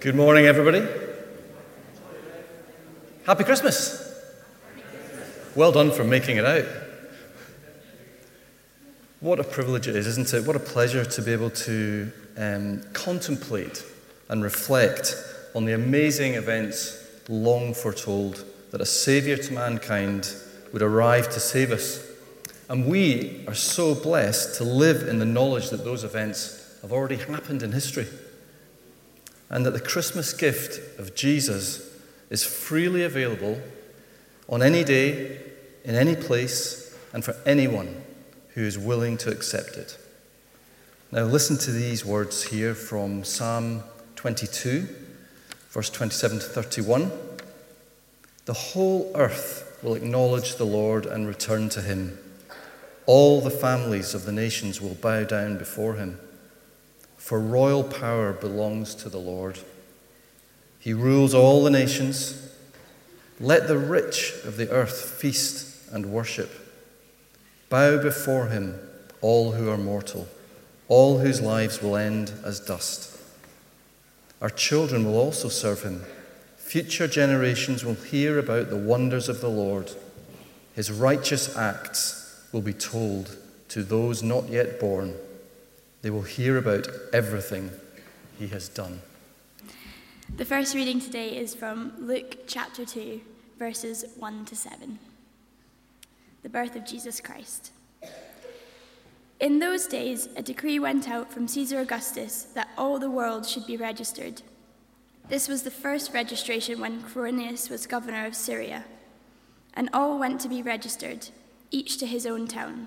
Good morning, everybody. Happy Christmas. Well done for making it out. What a privilege it is, isn't it? What a pleasure to be able to contemplate and reflect on the amazing events long foretold that a saviour to mankind would arrive to save us. And we are so blessed to live in the knowledge that those events have already happened in history, and that the Christmas gift of Jesus is freely available on any day, in any place, and for anyone who is willing to accept it. Now listen to these words here from Psalm 22, verse 27 to 31. The whole earth will acknowledge the Lord and return to him. All the families of the nations will bow down before him. For royal power belongs to the Lord. He rules all the nations. Let the rich of the earth feast and worship. Bow before him, all who are mortal, all whose lives will end as dust. Our children will also serve him. Future generations will hear about the wonders of the Lord. His righteous acts will be told to those not yet born. They will hear about everything he has done. The first reading today is from Luke chapter 2, verses 1 to 7. The birth of Jesus Christ. In those days, a decree went out from Caesar Augustus that all the world should be registered. This was the first registration when Quirinius was governor of Syria. And all went to be registered, each to his own town.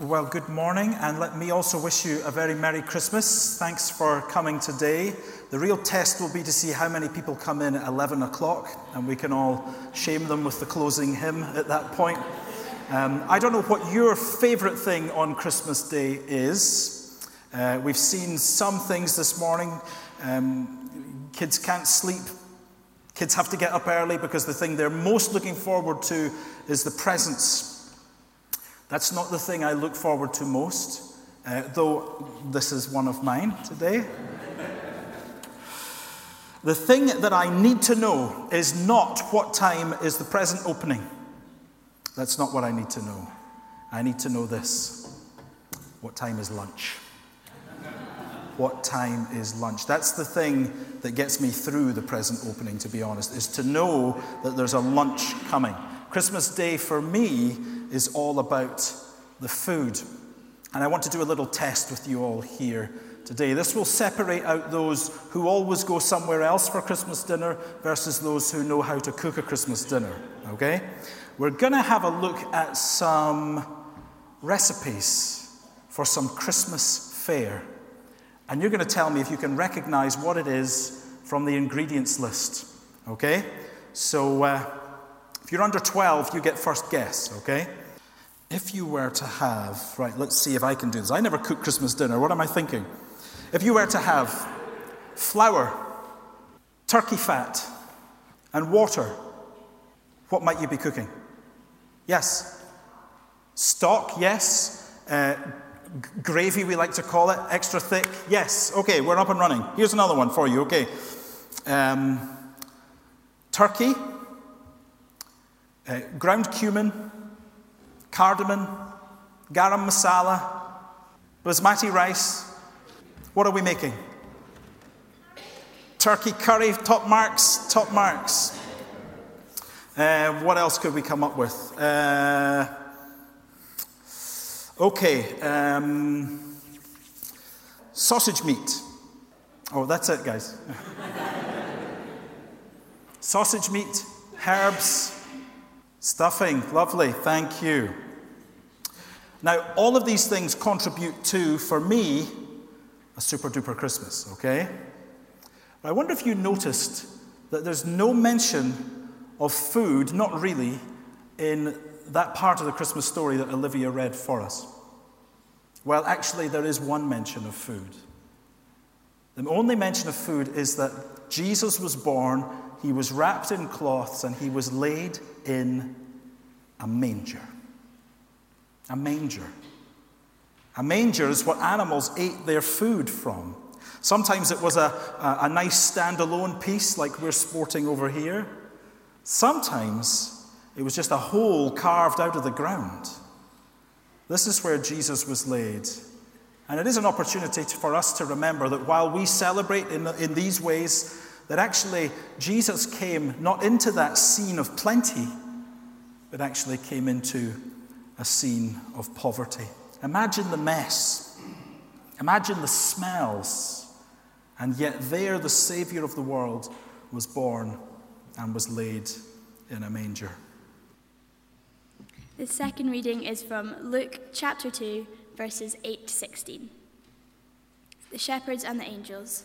Well, good morning, and let me also wish you a very Merry Christmas. Thanks for coming today. The real test will be to see how many people come in at 11 o'clock, and we can all shame them with the closing hymn at that point. I don't know what your favourite thing on Christmas Day is. We've seen some things this morning. Kids can't sleep. Kids have to get up early because the thing they're most looking forward to is the presents. That's not the thing I look forward to most, though this is one of mine today. The thing that I need to know is not what time is the present opening. That's not what I need to know. I need to know this. What time is lunch? What time is lunch? That's the thing that gets me through the present opening, to be honest, is to know that there's a lunch coming. Christmas Day for me is all about the food. And I want to do a little test with you all here today. This will separate out those who always go somewhere else for Christmas dinner versus those who know how to cook a Christmas dinner, okay? We're going to have a look at some recipes for some Christmas fare. And you're going to tell me if you can recognize what it is from the ingredients list, okay? So if you're under 12, you get first guess, okay? If you were to have, right, let's see if I can do this. I never cook Christmas dinner. What am I thinking? If you were to have flour, turkey fat, and water, what might you be cooking? Yes. Stock, yes. Gravy, we like to call it. Extra thick, yes. Okay, we're up and running. Here's another one for you, okay. Turkey. Ground cumin, cardamom, garam masala, basmati rice. What are we making? Turkey curry, top marks. What else could we come up with? Sausage meat. Oh, that's it, guys. Sausage meat, herbs. Stuffing, lovely, thank you. Now, all of these things contribute to, for me, a super duper Christmas, okay? But I wonder if you noticed that there's no mention of food, not really, in that part of the Christmas story that Olivia read for us. Well, actually, there is one mention of food. The only mention of food is that Jesus was born, he was wrapped in cloths, and he was laid in a manger. A manger. A manger is what animals ate their food from. Sometimes it was a nice standalone piece like we're sporting over here. Sometimes it was just a hole carved out of the ground. This is where Jesus was laid. And it is an opportunity for us to remember that while we celebrate in these ways, that actually Jesus came not into that scene of plenty, but actually came into a scene of poverty. Imagine the mess. Imagine the smells. And yet there the Savior of the world was born and was laid in a manger. The second reading is from Luke chapter 2, verses 8 to 16. The shepherds and the angels.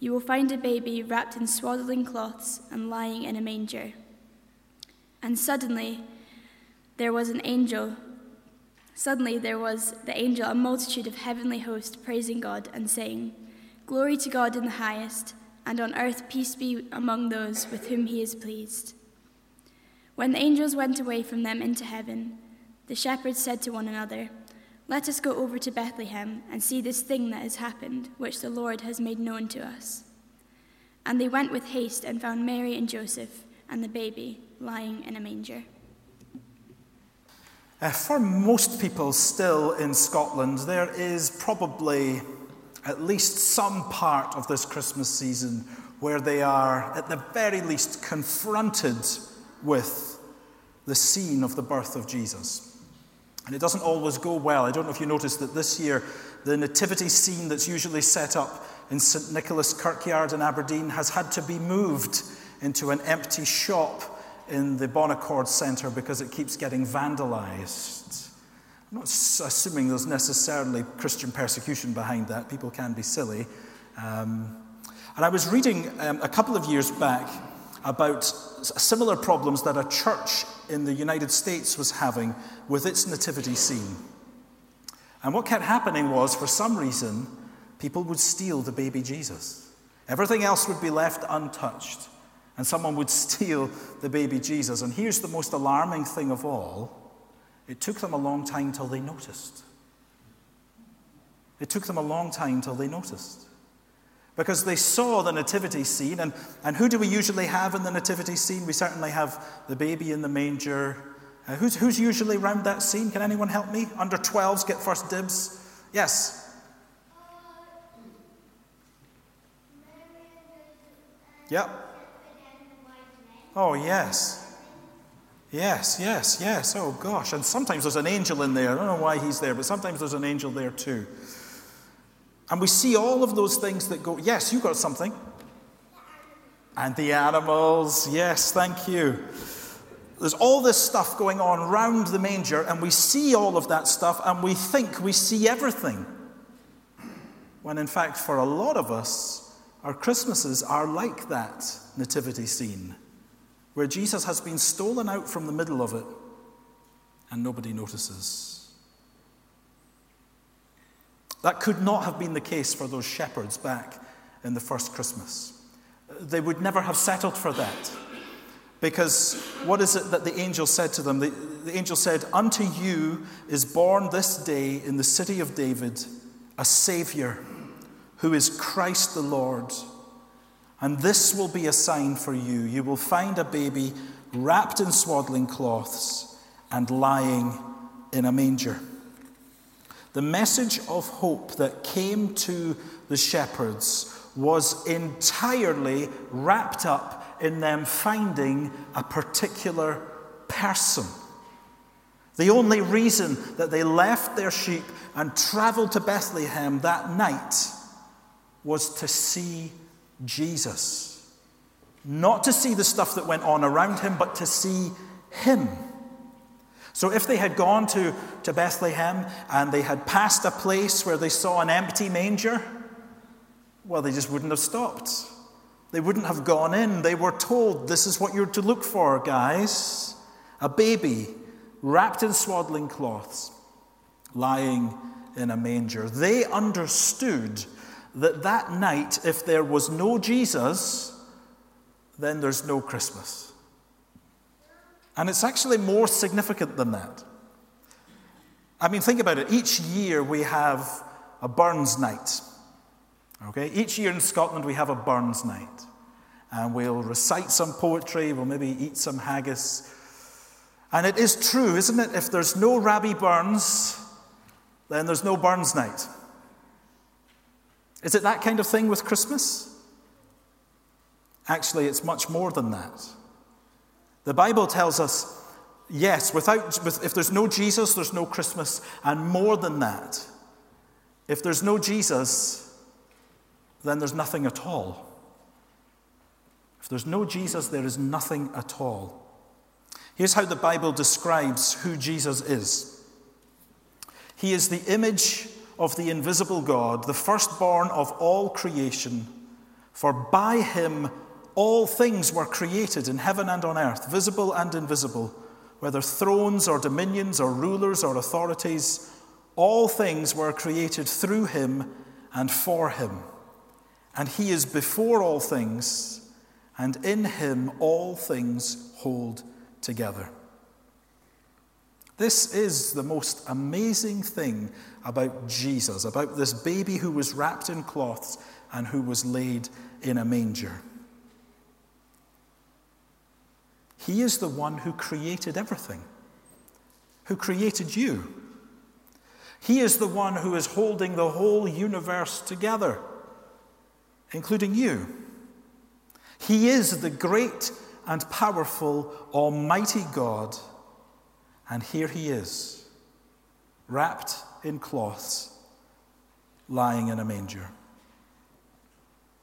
You will find a baby wrapped in swaddling cloths and lying in a manger." And Suddenly there was the angel, a multitude of heavenly hosts, praising God and saying, "Glory to God in the highest, and on earth peace be among those with whom he is pleased." When the angels went away from them into heaven, the shepherds said to one another, "Let us go over to Bethlehem and see this thing that has happened, which the Lord has made known to us." And they went with haste and found Mary and Joseph and the baby lying in a manger. For most people still in Scotland, there is probably at least some part of this Christmas season where they are, at the very least, confronted with the scene of the birth of Jesus. And it doesn't always go well. I don't know if you noticed that this year, the nativity scene that's usually set up in St. Nicholas Kirkyard in Aberdeen has had to be moved into an empty shop in the Bon Accord Center because it keeps getting vandalized. I'm not assuming there's necessarily Christian persecution behind that. People can be silly. And I was reading a couple of years back about similar problems that a church in the United States was having with its nativity scene. And what kept happening was, for some reason, people would steal the baby Jesus. Everything else would be left untouched. And someone would steal the baby Jesus. And here's the most alarming thing of all. It took them a long time till they noticed. Because they saw the nativity scene. And who do we usually have in the nativity scene? We certainly have the baby in the manger. Who's usually around that scene? Can anyone help me? Under 12s get first dibs. Yes. Yep. Oh, yes. Oh, gosh. And sometimes there's an angel in there. I don't know why he's there, but sometimes there's an angel there too. And we see all of those things that go, yes, you got something. And the animals. Yes, thank you. There's all this stuff going on round the manger, and we see all of that stuff, and we think we see everything. When, in fact, for a lot of us, our Christmases are like that nativity scene, where Jesus has been stolen out from the middle of it, and nobody notices. That could not have been the case for those shepherds back in the first Christmas. They would never have settled for that, because what is it that the angel said to them? The angel said, "Unto you is born this day in the city of David a Savior, who is Christ the Lord. And this will be a sign for you. You will find a baby wrapped in swaddling cloths and lying in a manger." The message of hope that came to the shepherds was entirely wrapped up in them finding a particular person. The only reason that they left their sheep and traveled to Bethlehem that night was to see Jesus. Not to see the stuff that went on around him, but to see him. So if they had gone to Bethlehem and they had passed a place where they saw an empty manger, well, they just wouldn't have stopped. They wouldn't have gone in. They were told, this is what you're to look for, guys. A baby wrapped in swaddling cloths, lying in a manger. They understood that that night, if there was no Jesus, then there's no Christmas. And it's actually more significant than that. I mean, think about it. Each year we have a Burns Night. Okay? Each year in Scotland we have a Burns Night. And we'll recite some poetry, we'll maybe eat some haggis. And it is true, isn't it? If there's no Rabbi Burns, then there's no Burns Night. Is it that kind of thing with Christmas? Actually, it's much more than that. The Bible tells us, yes, if there's no Jesus, there's no Christmas. And more than that, if there's no Jesus, then there's nothing at all. If there's no Jesus, there is nothing at all. Here's how the Bible describes who Jesus is. He is the image of the invisible God, the firstborn of all creation, for by him all things were created in heaven and on earth, visible and invisible, whether thrones or dominions or rulers or authorities. All things were created through him and for him. And he is before all things, and in him all things hold together. This is the most amazing thing about Jesus, about this baby who was wrapped in cloths and who was laid in a manger. He is the one who created everything, who created you. He is the one who is holding the whole universe together, including you. He is the great and powerful Almighty God, and here he is, wrapped in cloths, lying in a manger.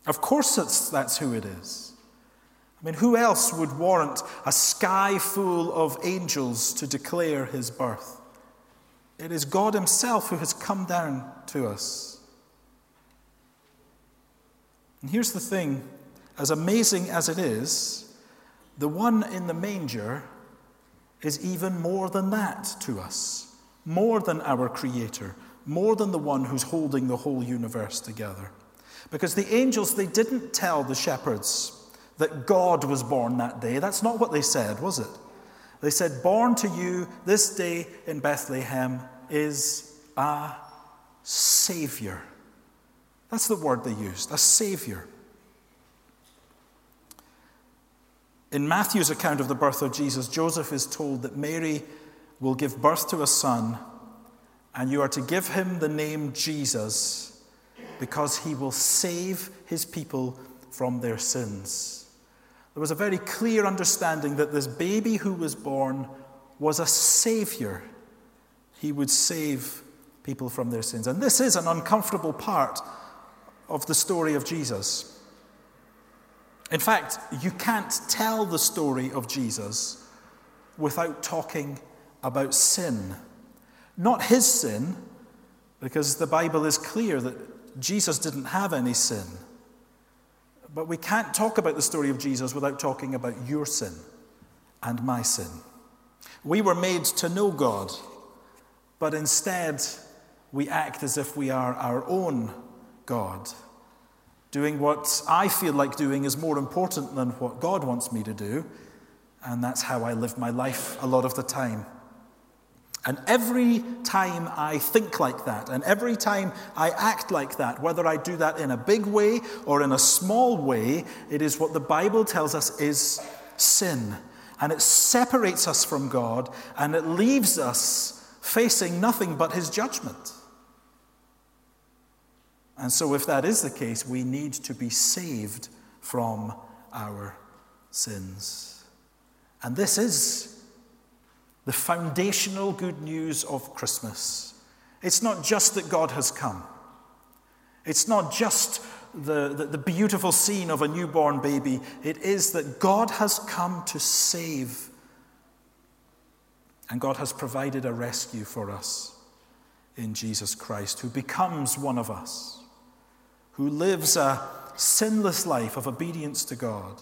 Of course that's who it is. I mean, who else would warrant a sky full of angels to declare his birth? It is God himself who has come down to us. And here's the thing, as amazing as it is, the one in the manger is even more than that to us, more than our Creator, more than the one who's holding the whole universe together. Because the angels, they didn't tell the shepherds that God was born that day. That's not what they said, was it? They said, born to you this day in Bethlehem is a Savior. That's the word they used, a Savior. In Matthew's account of the birth of Jesus, Joseph is told that Mary will give birth to a son, and you are to give him the name Jesus, because he will save his people from their sins. There was a very clear understanding that this baby who was born was a Savior. He would save people from their sins. And this is an uncomfortable part of the story of Jesus. In fact, you can't tell the story of Jesus without talking about sin. Not his sin, because the Bible is clear that Jesus didn't have any sin. But we can't talk about the story of Jesus without talking about your sin and my sin. We were made to know God, but instead we act as if we are our own God. Doing what I feel like doing is more important than what God wants me to do, and that's how I live my life a lot of the time. And every time I think like that, and every time I act like that, whether I do that in a big way or in a small way, it is what the Bible tells us is sin. And it separates us from God, and it leaves us facing nothing but his judgment. And so if that is the case, we need to be saved from our sins. And this is the foundational good news of Christmas. It's not just that God has come. It's not just the beautiful scene of a newborn baby. It is that God has come to save, and God has provided a rescue for us in Jesus Christ, who becomes one of us, who lives a sinless life of obedience to God,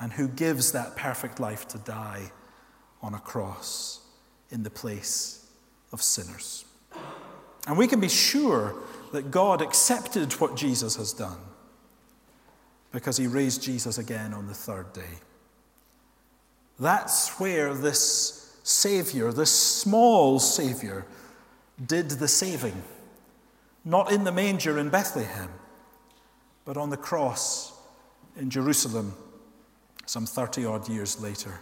and who gives that perfect life to die on a cross in the place of sinners. And we can be sure that God accepted what Jesus has done, because he raised Jesus again on the third day. That's where this Savior, this small Savior, did the saving. Not in the manger in Bethlehem, but on the cross in Jerusalem some 30-odd years later.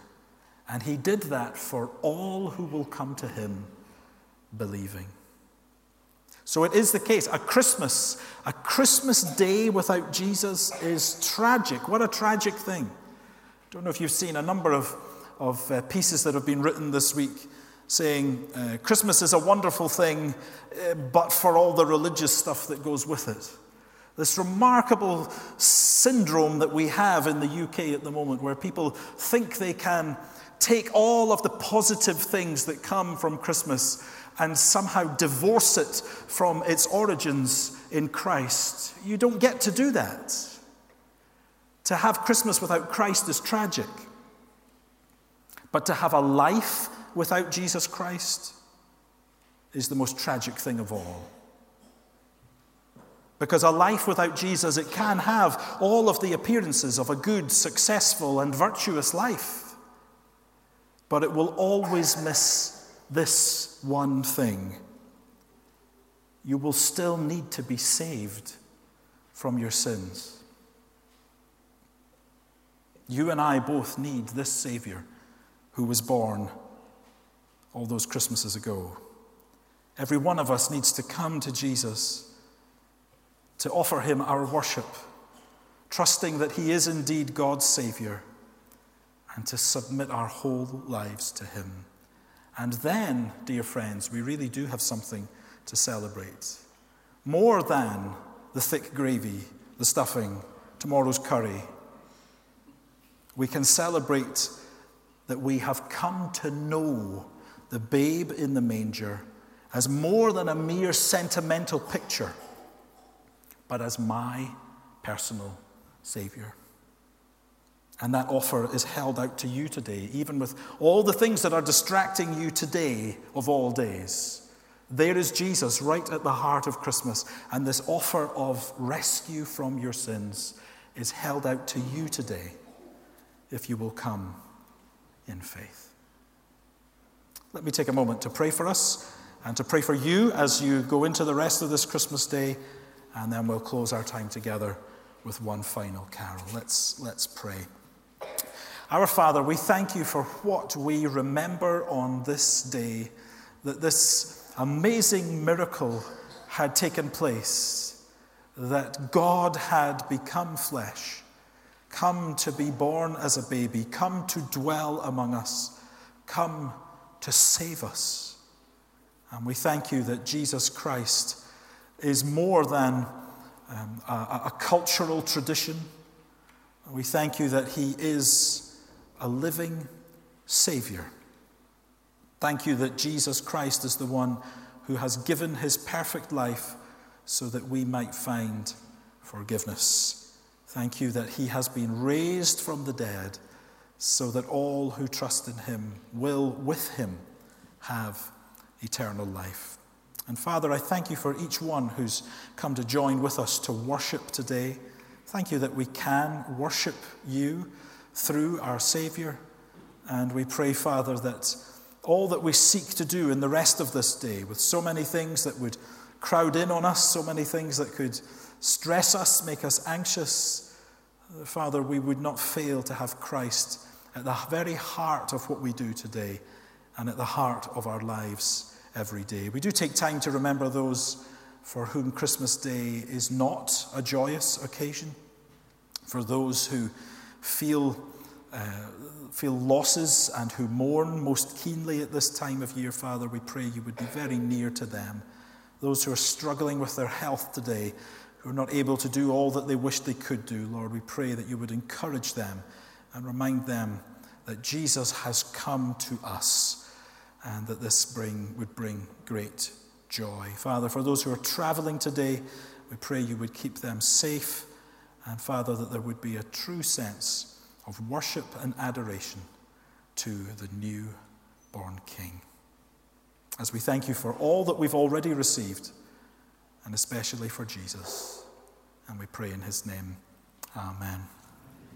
And he did that for all who will come to him believing. So it is the case. A Christmas day without Jesus is tragic. What a tragic thing. I don't know if you've seen a number of pieces that have been written this week saying Christmas is a wonderful thing, but for all the religious stuff that goes with it. This remarkable syndrome that we have in the UK at the moment, where people think they can take all of the positive things that come from Christmas and somehow divorce it from its origins in Christ. You don't get to do that. To have Christmas without Christ is tragic. But to have a life without Jesus Christ is the most tragic thing of all. Because a life without Jesus, it can have all of the appearances of a good, successful, and virtuous life. But it will always miss this one thing. You will still need to be saved from your sins. You and I both need this Savior who was born all those Christmases ago. Every one of us needs to come to Jesus to offer him our worship, trusting that he is indeed God's Savior, and to submit our whole lives to him. And then, dear friends, we really do have something to celebrate. More than the thick gravy, the stuffing, tomorrow's curry, we can celebrate that we have come to know the babe in the manger as more than a mere sentimental picture, but as my personal Savior. And that offer is held out to you today, even with all the things that are distracting you today of all days. There is Jesus right at the heart of Christmas, and this offer of rescue from your sins is held out to you today if you will come in faith. Let me take a moment to pray for us and to pray for you as you go into the rest of this Christmas day. And then we'll close our time together with one final carol. Let's pray. Our Father, we thank you for what we remember on this day, that this amazing miracle had taken place, that God had become flesh, come to be born as a baby, come to dwell among us, come to save us. And we thank you that Jesus Christ is more than a cultural tradition. We thank you that he is a living Savior. Thank you that Jesus Christ is the one who has given his perfect life so that we might find forgiveness. Thank you that he has been raised from the dead so that all who trust in him will, with him, have eternal life. And Father, I thank you for each one who's come to join with us to worship today. Thank you that we can worship you through our Savior. And we pray, Father, that all that we seek to do in the rest of this day, with so many things that would crowd in on us, so many things that could stress us, make us anxious, Father, we would not fail to have Christ at the very heart of what we do today and at the heart of our lives every day. We do take time to remember those, for whom Christmas Day is not a joyous occasion, for those who feel losses and who mourn most keenly at this time of year, Father, we pray you would be very near to them. Those who are struggling with their health today, who are not able to do all that they wish they could do, Lord, we pray that you would encourage them and remind them that Jesus has come to us and that this would bring great joy. Father, for those who are traveling today, we pray you would keep them safe, and Father, that there would be a true sense of worship and adoration to the newborn King. As we thank you for all that we've already received, and especially for Jesus. And we pray in his name. Amen.